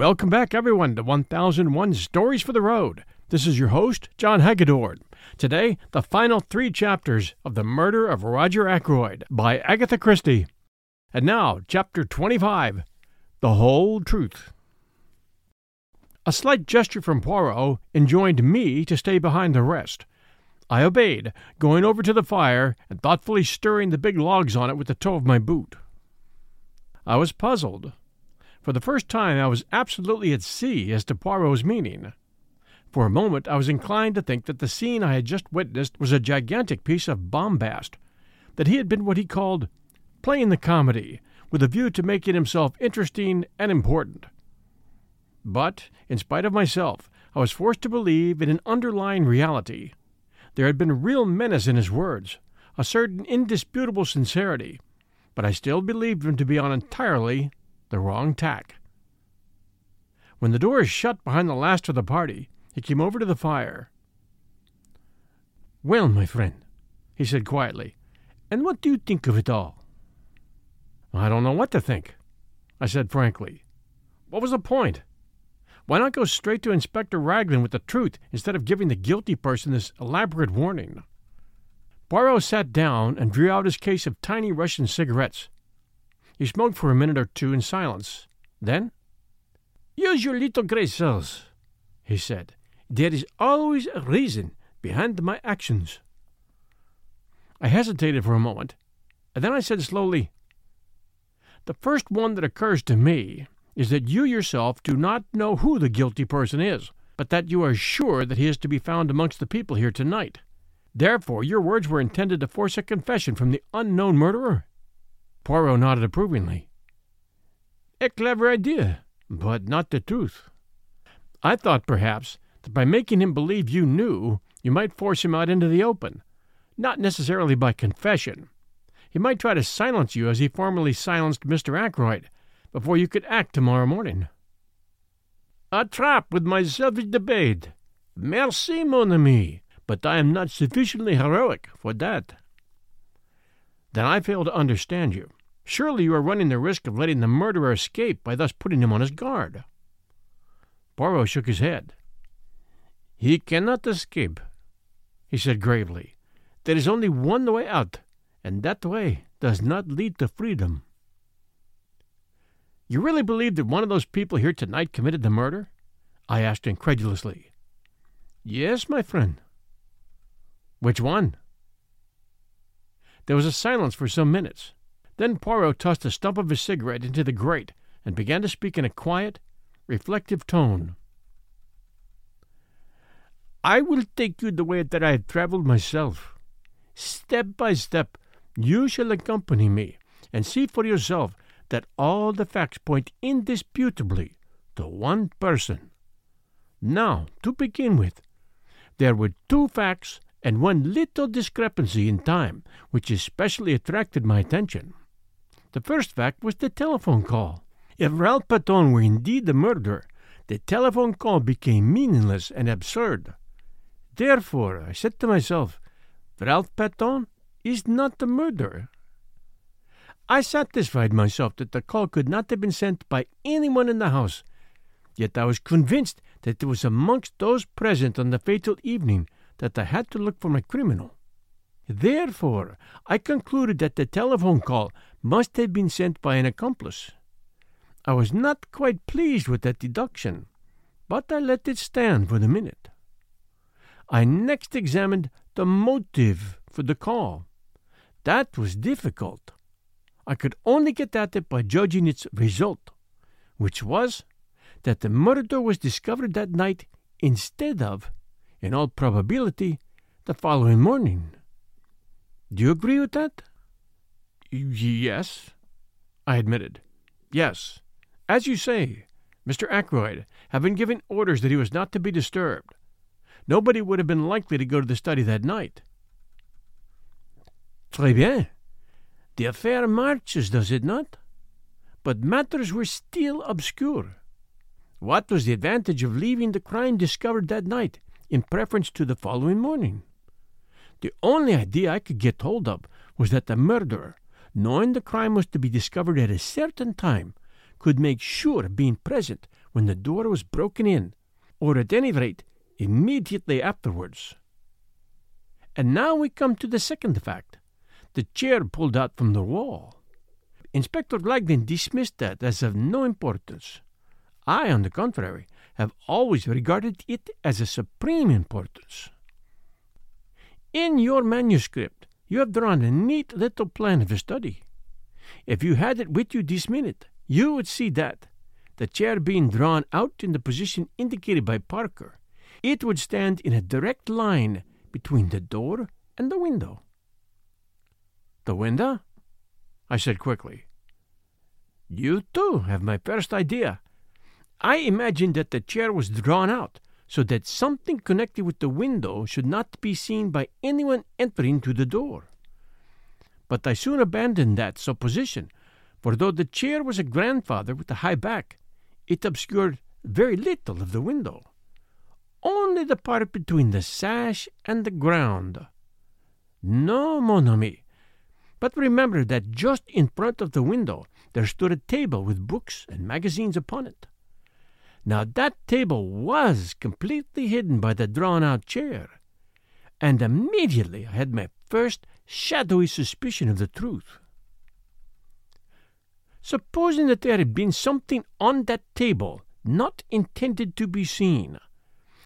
Welcome back, everyone, to 1001 Stories for the Road. This is your host, John Hagedorn. Today, the final three chapters of The Murder of Roger Ackroyd by Agatha Christie. And now, Chapter 25, The Whole Truth. A slight gesture from Poirot enjoined me to stay behind the rest. I obeyed, going over to the fire and thoughtfully stirring the big logs on it with the toe of my boot. I was puzzled. For the first time I was absolutely at sea as to Poirot's meaning. For a moment I was inclined to think that the scene I had just witnessed was a gigantic piece of bombast, that he had been what he called playing the comedy, with a view to making himself interesting and important. But, in spite of myself, I was forced to believe in an underlying reality. There had been real menace in his words, a certain indisputable sincerity, but I still believed him to be on entirely the wrong tack. When the door shut behind the last of the party, he came over to the fire. "Well, my friend," he said quietly, "and what do you think of it all?" "I don't know what to think," I said frankly. "What was the point? Why not go straight to Inspector Raglan with the truth instead of giving the guilty person this elaborate warning?" Poirot sat down and drew out his case of tiny Russian cigarettes. He smoked for a minute or two in silence. Then, "Use your little grey cells," he said. "There is always a reason behind my actions." I hesitated for a moment, and then I said slowly, "The first one that occurs to me is that you yourself do not know who the guilty person is, but that you are sure that he is to be found amongst the people here tonight. Therefore, your words were intended to force a confession from the unknown murderer?" Poirot nodded approvingly. "A clever idea, but not the truth. I thought, perhaps, that by making him believe you knew, you might force him out into the open, not necessarily by confession. He might try to silence you as he formerly silenced Mr. Ackroyd, before you could act tomorrow morning." "A trap with my selfish debate. Merci, mon ami, but I am not sufficiently heroic for that." "Then I fail to understand you. Surely you are running the risk of letting the murderer escape by thus putting him on his guard." Poirot shook his head. "He cannot escape," he said gravely. "There is only one way out, and that way does not lead to freedom." "You really believe that one of those people here tonight committed the murder?" I asked incredulously. "Yes, my friend." "Which one?" There was a silence for some minutes. Then Poirot tossed a stump of his cigarette into the grate and began to speak in a quiet, reflective tone. "I will take you the way that I have travelled myself. Step by step, you shall accompany me and see for yourself that all the facts point indisputably to one person. Now, to begin with, there were two facts and one little discrepancy in time, which especially attracted my attention. The first fact was the telephone call. If Ralph Paton were indeed the murderer, the telephone call became meaningless and absurd. Therefore, I said to myself, Ralph Paton is not the murderer. I satisfied myself that the call could not have been sent by anyone in the house, yet I was convinced that it was amongst those present on the fatal evening that I had to look for my criminal. Therefore, I concluded that the telephone call must have been sent by an accomplice. I was not quite pleased with that deduction, but I let it stand for the minute. I next examined the motive for the call. That was difficult. I could only get at it by judging its result, which was that the murder was discovered that night instead of, in all probability, the following morning. Do you agree with that?" "Yes," I admitted. "Yes. As you say, Mr. Ackroyd had been given orders that he was not to be disturbed. Nobody would have been likely to go to the study that night." "Très bien. The affair marches, does it not? But matters were still obscure. What was the advantage of leaving the crime discovered that night in preference to the following morning? The only idea I could get hold of was that the murderer, knowing the crime was to be discovered at a certain time, could make sure of being present when the door was broken in, or at any rate immediately afterwards. And now we come to the second fact, the chair pulled out from the wall. Inspector Raglan dismissed that as of no importance. I, on the contrary, have always regarded it as of supreme importance. In your manuscript, you have drawn a neat little plan of the study. If you had it with you this minute, you would see that, the chair being drawn out in the position indicated by Parker, it would stand in a direct line between the door and the window. The window? I said quickly. You, too, have my first idea. I imagined that the chair was drawn out so that something connected with the window should not be seen by anyone entering to the door. But I soon abandoned that supposition, for though the chair was a grandfather with a high back, it obscured very little of the window, only the part between the sash and the ground. No, mon ami, but remember that just in front of the window there stood a table with books and magazines upon it. Now that table was completely hidden by the drawn-out chair, and immediately I had my first shadowy suspicion of the truth. Supposing that there had been something on that table not intended to be seen,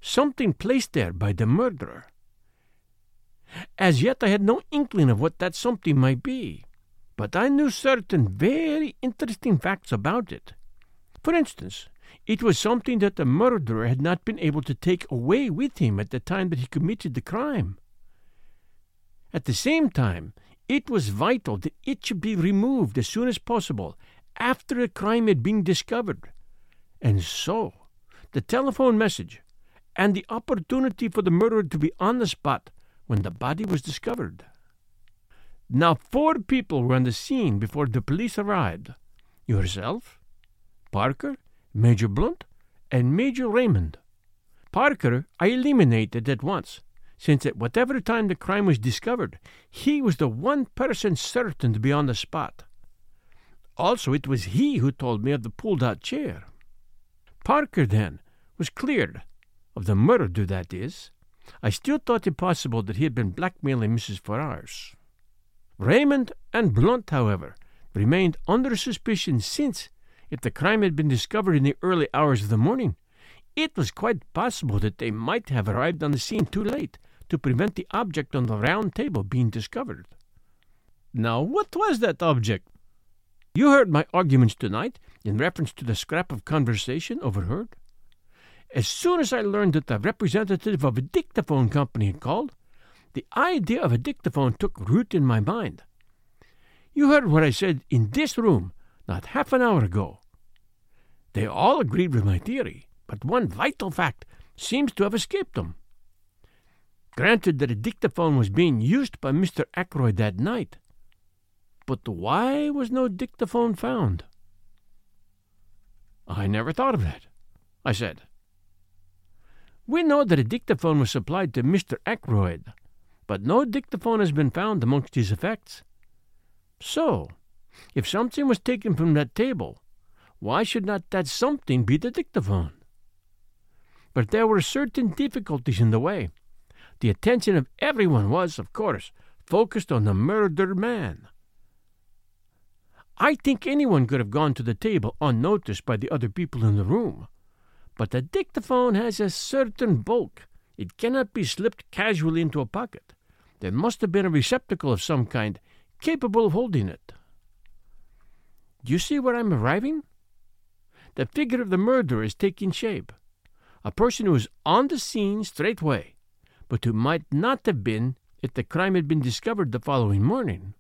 something placed there by the murderer. As yet I had no inkling of what that something might be, but I knew certain very interesting facts about it. For instance, it was something that the murderer had not been able to take away with him at the time that he committed the crime. At the same time, it was vital that it should be removed as soon as possible after the crime had been discovered. And so, the telephone message and the opportunity for the murderer to be on the spot when the body was discovered. Now 4 people were on the scene before the police arrived. Yourself, Parker, Major Blunt, and Major Raymond. Parker I eliminated at once, since at whatever time the crime was discovered, he was the one person certain to be on the spot. Also, it was he who told me of the pulled-out chair. Parker, then, was cleared, of the murder, that is. I still thought it possible that he had been blackmailing Mrs. Ferrars. Raymond and Blunt, however, remained under suspicion since, if the crime had been discovered in the early hours of the morning, it was quite possible that they might have arrived on the scene too late to prevent the object on the round table being discovered. Now, what was that object? You heard my arguments tonight in reference to the scrap of conversation overheard. As soon as I learned that the representative of a dictaphone company had called, the idea of a dictaphone took root in my mind. You heard what I said in this room not half an hour ago. They all agreed with my theory, but one vital fact seems to have escaped them. Granted that a dictaphone was being used by Mr. Ackroyd that night, but why was no dictaphone found? I never thought of that, I said. We know that a dictaphone was supplied to Mr. Ackroyd, but no dictaphone has been found amongst his effects. So, if something was taken from that table, why should not that something be the dictaphone? But there were certain difficulties in the way. The attention of everyone was, of course, focused on the murdered man. I think anyone could have gone to the table unnoticed by the other people in the room. But the dictaphone has a certain bulk. It cannot be slipped casually into a pocket. There must have been a receptacle of some kind capable of holding it. Do you see where I'm arriving? The figure of the murderer is taking shape. A person who is on the scene straightway, but who might not have been if the crime had been discovered the following morning.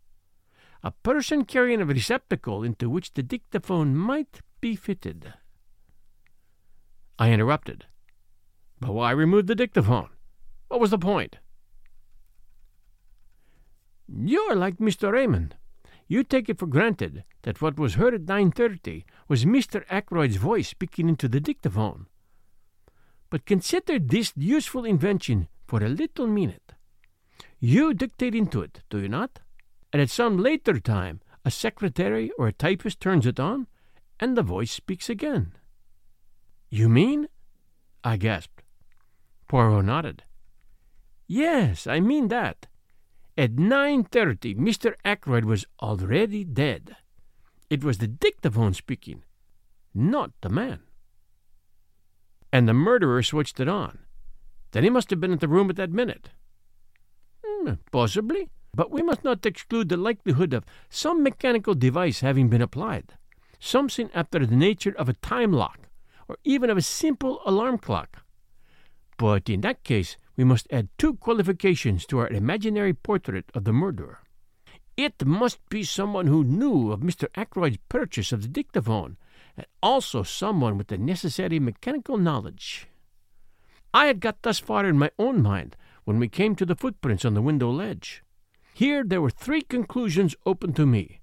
A person carrying a receptacle into which the dictaphone might be fitted. I interrupted. But why remove the dictaphone? What was the point? You're like Mr. Raymond. You take it for granted that what was heard at 9:30 was Mr. Ackroyd's voice speaking into the dictaphone. But consider this useful invention for a little minute. You dictate into it, do you not? And at some later time, a secretary or a typist turns it on, and the voice speaks again. "You mean?" I gasped. Poirot nodded. "Yes, I mean that. At 9:30, Mr. Ackroyd was already dead. It was the dictaphone speaking, not the man." "And the murderer switched it on. Then he must have been at the room at that minute." "Possibly, but we must not exclude the likelihood of some mechanical device having been applied, something after the nature of a time lock, or even of a simple alarm clock. But in that case, we must add two qualifications to our imaginary portrait of the murderer. It must be someone who knew of Mr. Ackroyd's purchase of the dictaphone, and also someone with the necessary mechanical knowledge. I had got thus far in my own mind when we came to the footprints on the window ledge. Here there were three conclusions open to me.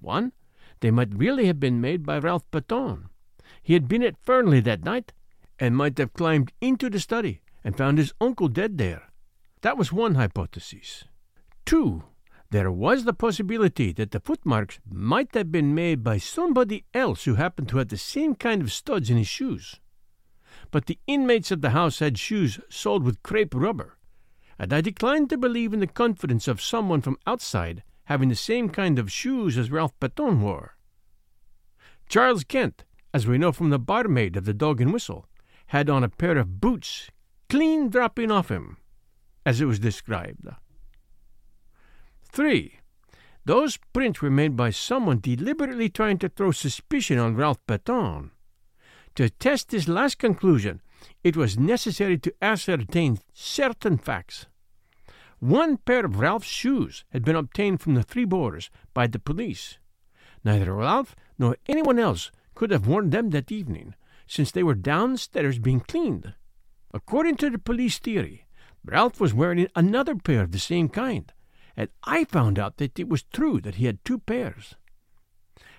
1. They might really have been made by Ralph Paton. He had been at Fernley that night, and might have climbed into the study and found his uncle dead there. That was one hypothesis. 2. There was the possibility that the footmarks might have been made by somebody else who happened to have the same kind of studs in his shoes. But the inmates of the house had shoes soled with crepe rubber, and I declined to believe in the confidence of someone from outside having the same kind of shoes as Ralph Paton wore. Charles Kent, as we know from the barmaid of the Dog and Whistle, had on a pair of boots clean dropping off him, as it was described. 3. Those prints were made by someone deliberately trying to throw suspicion on Ralph Paton. To test this last conclusion, it was necessary to ascertain certain facts. One pair of Ralph's shoes had been obtained from the Three Boars by the police. Neither Ralph nor anyone else could have worn them that evening, since they were downstairs being cleaned. According to the police theory, Ralph was wearing another pair of the same kind, and I found out that it was true that he had two pairs.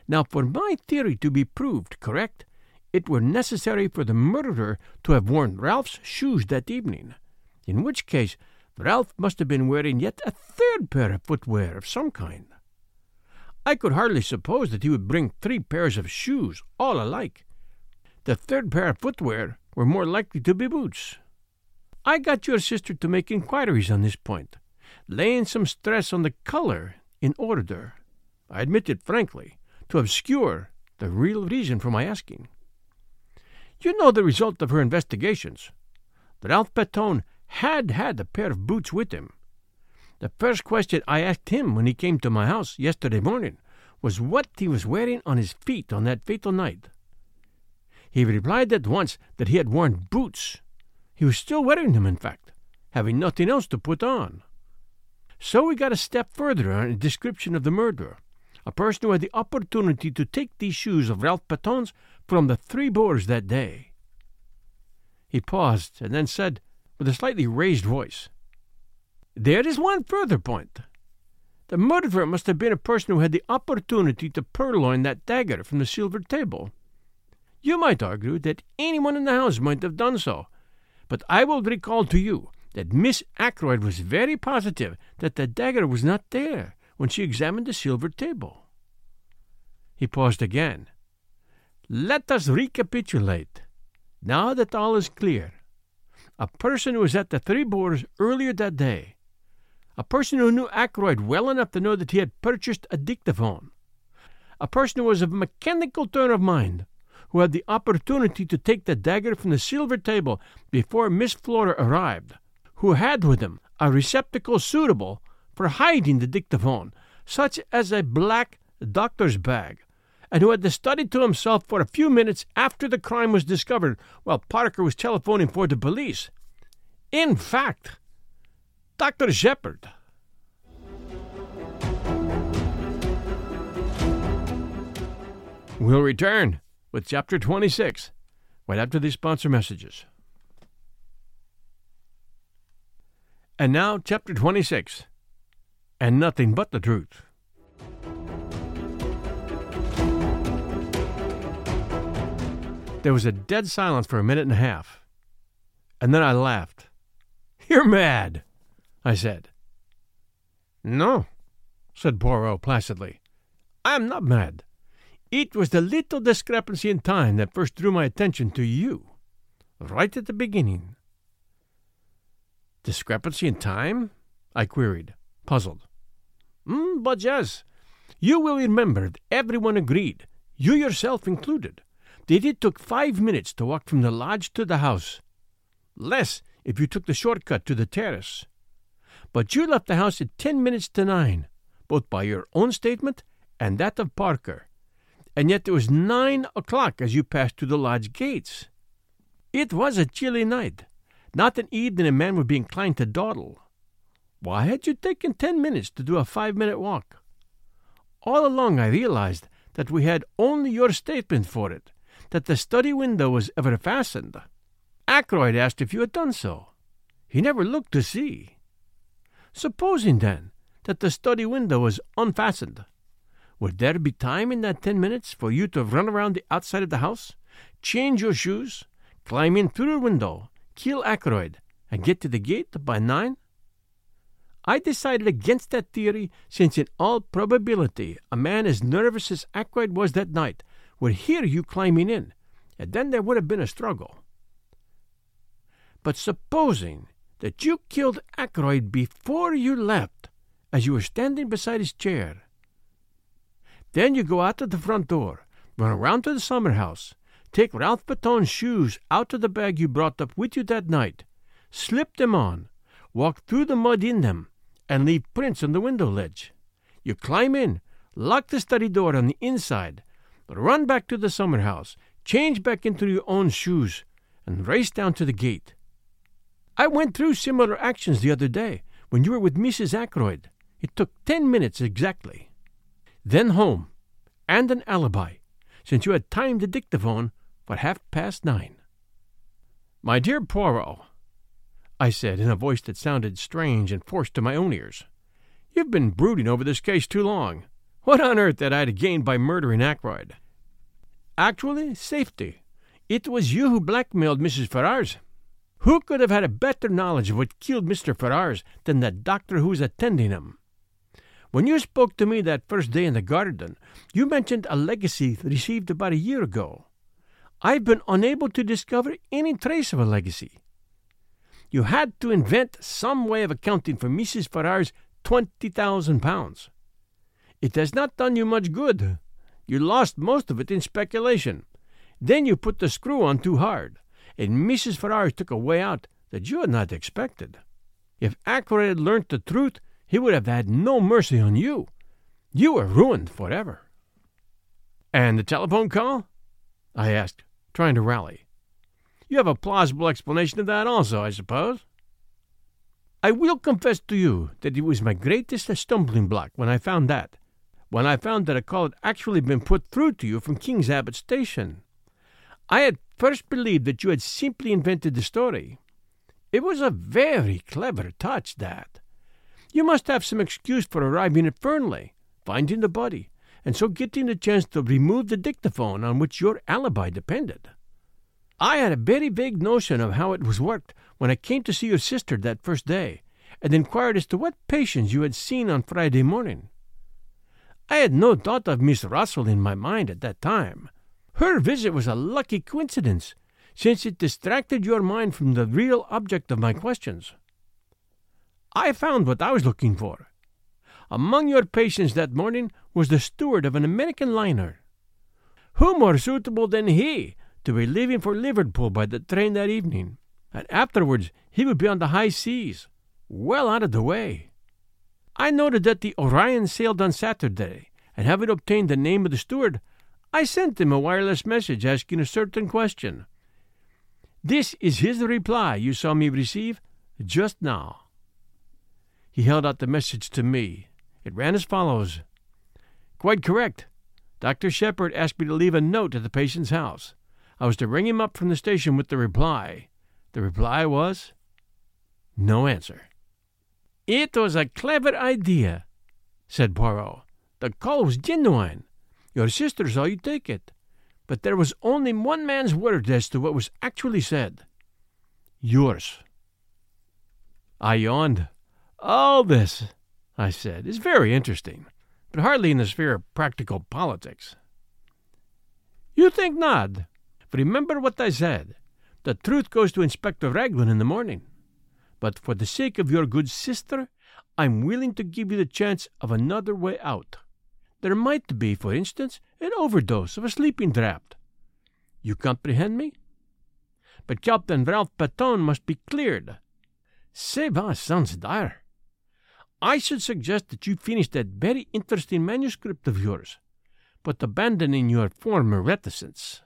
Now, for my theory to be proved correct, it were necessary for the murderer to have worn Ralph's shoes that evening, in which case Ralph must have been wearing yet a third pair of footwear of some kind. I could hardly suppose that he would bring three pairs of shoes, all alike. The third pair of footwear were more likely to be boots. I got your sister to make inquiries on this point, laying some stress on the color in order, I admit it frankly, to obscure the real reason for my asking. You know the result of her investigations. Ralph Paton had a pair of boots with him. The first question I asked him when he came to my house yesterday morning was what he was wearing on his feet on that fatal night. He replied at once that he had worn boots. He was still wearing them, in fact, having nothing else to put on. So we got a step further on a description of the murderer, a person who had the opportunity to take these shoes of Ralph Paton's from the Three Boars that day." He paused and then said, with a slightly raised voice, "There is one further point. The murderer must have been a person who had the opportunity to purloin that dagger from the silver table. You might argue that anyone in the house might have done so, but I will recall to you that Miss Ackroyd was very positive that the dagger was not there when she examined the silver table." He paused again. "Let us recapitulate, now that all is clear. A person who was at the Three Boars earlier that day. A person who knew Ackroyd well enough to know that he had purchased a dictaphone. A person who was of mechanical turn of mind, who had the opportunity to take the dagger from the silver table before Miss Flora arrived, who had with him a receptacle suitable for hiding the dictaphone, such as a black doctor's bag, and who had the study to himself for a few minutes after the crime was discovered while Parker was telephoning for the police. In fact, Dr. Shepard." We'll return with Chapter 26 right after these sponsor messages. And now, Chapter 26, and nothing but the truth. There was a dead silence for a minute and a half, and then I laughed. "You're mad," I said. "No," said Poirot placidly, "I am not mad. It was the little discrepancy in time that first drew my attention to you, right at the beginning." "Discrepancy in time?" I queried, puzzled. "But yes. You will remember that everyone agreed, you yourself included, that it took 5 minutes to walk from the lodge to the house. Less if you took the shortcut to the terrace. But you left the house at 9:10, both by your own statement and that of Parker, and yet it was 9:00 as you passed through the lodge gates. It was a chilly night, not an evening a man would be inclined to dawdle. Why had you taken 10 minutes to do a 5-minute walk? All along I realized that we had only your statement for it, that the study window was ever fastened. Ackroyd asked if you had done so. He never looked to see. Supposing, then, that the study window was unfastened, would there be time in that 10 minutes for you to have run around the outside of the house, change your shoes, climb in through the window, kill Ackroyd, and get to the gate by 9? I decided against that theory, since in all probability a man as nervous as Ackroyd was that night would hear you climbing in, and then there would have been a struggle. But supposing that you killed Ackroyd before you left, as you were standing beside his chair. Then you go out of the front door, run around to the summer house, take Ralph Paton's shoes out of the bag you brought up with you that night, slip them on, walk through the mud in them, and leave prints on the window ledge. You climb in, lock the study door on the inside, run back to the summer house, change back into your own shoes, and race down to the gate. I went through similar actions the other day when you were with Mrs. Ackroyd. It took 10 minutes exactly. Then home, and an alibi, since you had timed the dictaphone for 9:30. "My dear Poirot," I said in a voice that sounded strange and forced to my own ears, "you've been brooding over this case too long. What on earth had I to gain by murdering Ackroyd?" "Actually, safety. It was you who blackmailed Mrs. Ferrars. Who could have had a better knowledge of what killed Mr. Ferrars than the doctor who was attending him? When you spoke to me that first day in the garden, you mentioned a legacy received about a year ago. I've been unable to discover any trace of a legacy. You had to invent some way of accounting for Mrs. Ferrars' £20,000. It has not done you much good. You lost most of it in speculation. Then you put the screw on too hard, and Mrs. Ferrars took a way out that you had not expected. If Ackroyd had learnt the truth, he would have had no mercy on you. You were ruined forever." "And the telephone call?" I asked, trying to rally. "You have a plausible explanation of that also, I suppose?" "I will confess to you that it was my greatest stumbling block when I found that a call had actually been put through to you from King's Abbot Station. I had first believed that you had simply invented the story. It was a very clever touch, that. You must have some excuse for arriving at Fernley, finding the body, and so getting the chance to remove the dictaphone on which your alibi depended. I had a very vague notion of how it was worked when I came to see your sister that first day, and inquired as to what patients you had seen on Friday morning. I had no thought of Miss Russell in my mind at that time. Her visit was a lucky coincidence, since it distracted your mind from the real object of my questions. I found what I was looking for. Among your patients that morning was the steward of an American liner. Who more suitable than he to be leaving for Liverpool by the train that evening, and afterwards he would be on the high seas, well out of the way. I noted that the Orion sailed on Saturday, and having obtained the name of the steward, I sent him a wireless message asking a certain question. This is his reply you saw me receive just now." He held out the message to me. It ran as follows. "Quite correct. Dr. Shepard asked me to leave a note at the patient's house. I was to ring him up from the station with the reply. The reply was no answer." "It was a clever idea," said Poirot. "The call was genuine. Your sister saw you take it. But there was only one man's word as to what was actually said. Yours." I yawned. "All this," I said, "is very interesting, but hardly in the sphere of practical politics." You think not? Remember what I said. The truth goes to Inspector Raglan in the morning. But for the sake of your good sister, I'm willing to give you the chance of another way out. There might be, for instance, an overdose of a sleeping draught. You comprehend me? But Captain Ralph Paton must be cleared. C'est va sans dire. I should suggest that you finish that very interesting manuscript of yours, but abandoning your former reticence.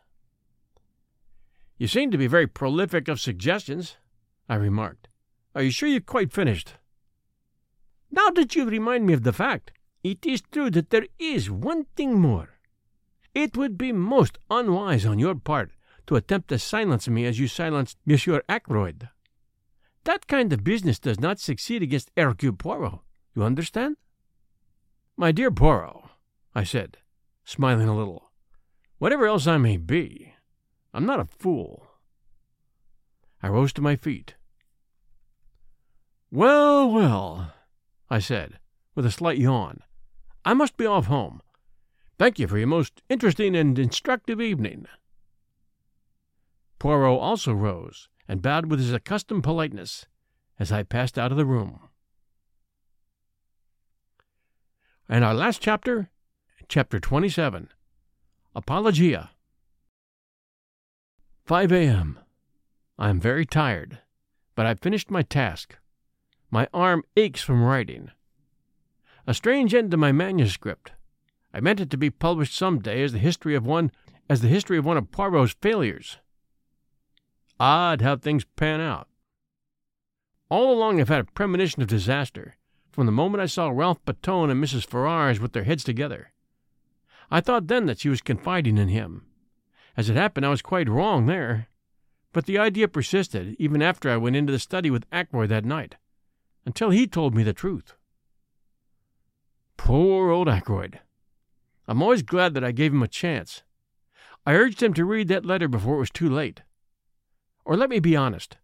You seem to be very prolific of suggestions, I remarked. Are you sure you're quite finished? Now that you remind me of the fact, it is true that there is one thing more. It would be most unwise on your part to attempt to silence me as you silenced Monsieur Ackroyd. That kind of business does not succeed against Hercule Poirot, you understand? My dear Poirot, I said, smiling a little, whatever else I may be, I'm not a fool. I rose to my feet. Well, well, I said, with a slight yawn, I must be off home. Thank you for your most interesting and instructive evening. Poirot also rose and bowed with his accustomed politeness as I passed out of the room. And our last chapter, Chapter 27, Apologia. 5 a.m. I am very tired, but I've finished my task. My arm aches from writing. A strange end to my manuscript. I meant it to be published some day as the history of one of Poirot's failures. Odd how things pan out. All along I've had a premonition of disaster, from the moment I saw Ralph Paton and Mrs. Ferrars with their heads together. I thought then that she was confiding in him. As it happened, I was quite wrong there. But the idea persisted, even after I went into the study with Ackroyd that night, until he told me the truth. Poor old Ackroyd. I'm always glad that I gave him a chance. I urged him to read that letter before it was too late. Or let me be honest.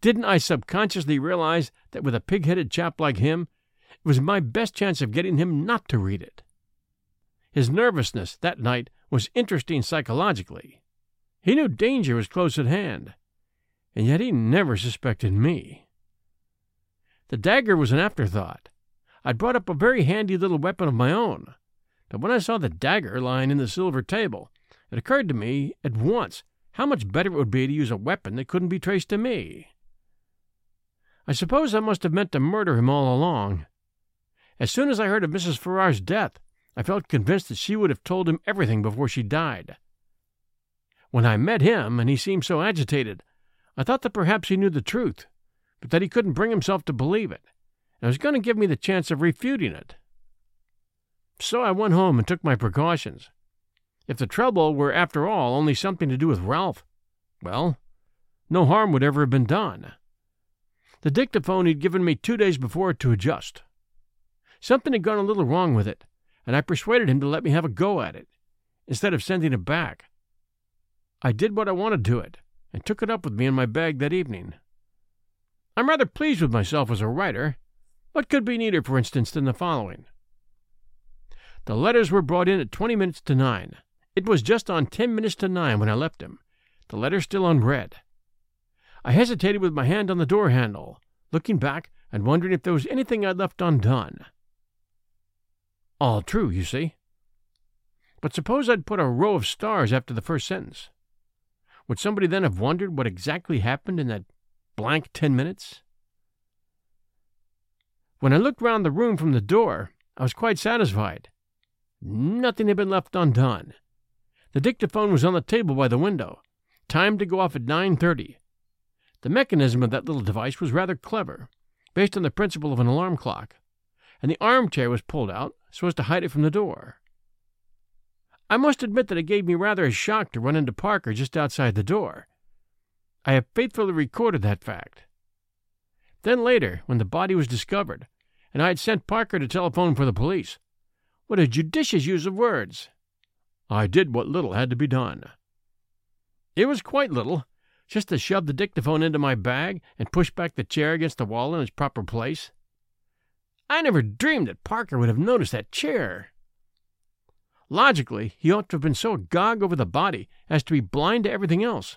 Didn't I subconsciously realize that with a pig-headed chap like him, it was my best chance of getting him not to read it? His nervousness that night was interesting psychologically. He knew danger was close at hand, and yet he never suspected me. The dagger was an afterthought. I'd brought up a very handy little weapon of my own, but when I saw the dagger lying in the silver table, it occurred to me at once how much better it would be to use a weapon that couldn't be traced to me. I suppose I must have meant to murder him all along. As soon as I heard of Mrs. Ferrars' death, I felt convinced that she would have told him everything before she died. When I met him, and he seemed so agitated, I thought that perhaps he knew the truth, but that he couldn't bring himself to believe it, and was going to give me the chance of refuting it. So I went home and took my precautions. If the trouble were, after all, only something to do with Ralph, well, no harm would ever have been done. The dictaphone he'd given me 2 days before to adjust. Something had gone a little wrong with it, and I persuaded him to let me have a go at it, instead of sending it back. I did what I wanted to it, and took it up with me in my bag that evening. I'm rather pleased with myself as a writer. What could be neater, for instance, than the following? The letters were brought in at 20 minutes to 9. It was just on 10 minutes to 9 when I left him, the letters still unread. I hesitated with my hand on the door handle, looking back and wondering if there was anything I'd left undone. All true, you see. But suppose I'd put a row of stars after the first sentence. Would somebody then have wondered what exactly happened in that blank 10 minutes? When I looked round the room from the door, I was quite satisfied. Nothing had been left undone. The dictaphone was on the table by the window, timed to go off at 9:30. The mechanism of that little device was rather clever, based on the principle of an alarm clock, and the armchair was pulled out so as to hide it from the door. I must admit that it gave me rather a shock to run into Parker just outside the door. I have faithfully recorded that fact. Then later, when the body was discovered, and I had sent Parker to telephone for the police, what a judicious use of words! I did what little had to be done. It was quite little, just to shove the dictaphone into my bag and push back the chair against the wall in its proper place. I never dreamed that Parker would have noticed that chair. Logically, he ought to have been so agog over the body as to be blind to everything else.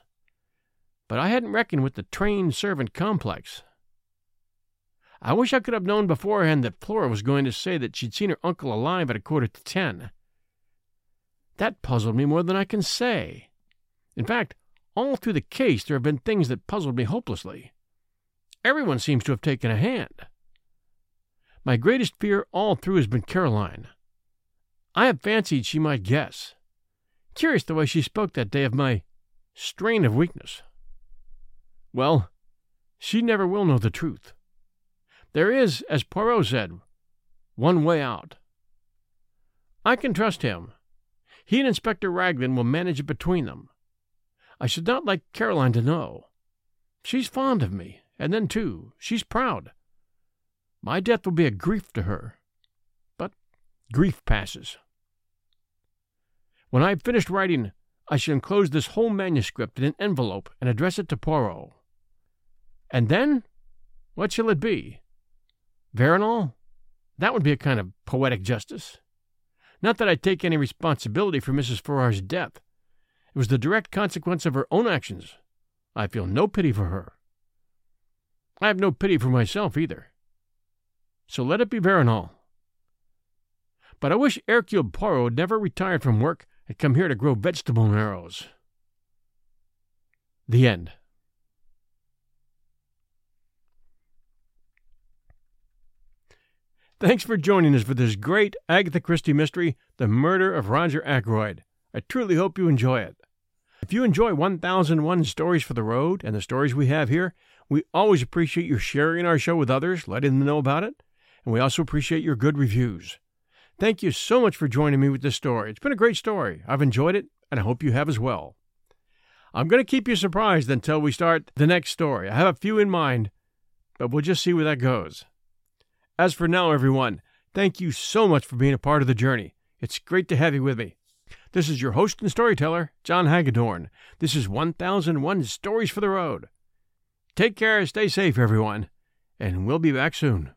But I hadn't reckoned with the trained-servant complex. I wish I could have known beforehand that Flora was going to say that she'd seen her uncle alive at 9:45. That puzzled me more than I can say. In fact, all through the case there have been things that puzzled me hopelessly. Everyone seems to have taken a hand. My greatest fear all through has been Caroline. I have fancied she might guess. Curious the way she spoke that day of my strain of weakness. Well, she never will know the truth. There is, as Poirot said, one way out. I can trust him. He and Inspector Raglan will manage it between them. I should not like Caroline to know. She's fond of me, and then, too, she's proud. My death will be a grief to her. But grief passes. When I have finished writing, I shall enclose this whole manuscript in an envelope and address it to Poirot. And then, what shall it be? Veronal? That would be a kind of poetic justice. Not that I take any responsibility for Mrs. Ferrars' death. It was the direct consequence of her own actions. I feel no pity for her. I have no pity for myself, either. So let it be Veronal. But I wish Hercule Poirot had never retired from work and come here to grow vegetable marrows. The End. Thanks for joining us for this great Agatha Christie mystery, The Murder of Roger Ackroyd. I truly hope you enjoy it. If you enjoy 1001 Stories for the Road and the stories we have here, we always appreciate you sharing our show with others, letting them know about it, and we also appreciate your good reviews. Thank you so much for joining me with this story. It's been a great story. I've enjoyed it, and I hope you have as well. I'm going to keep you surprised until we start the next story. I have a few in mind, but we'll just see where that goes. As for now, everyone, thank you so much for being a part of the journey. It's great to have you with me. This is your host and storyteller, John Hagedorn. This is 1001 Stories for the Road. Take care, stay safe, everyone, and we'll be back soon.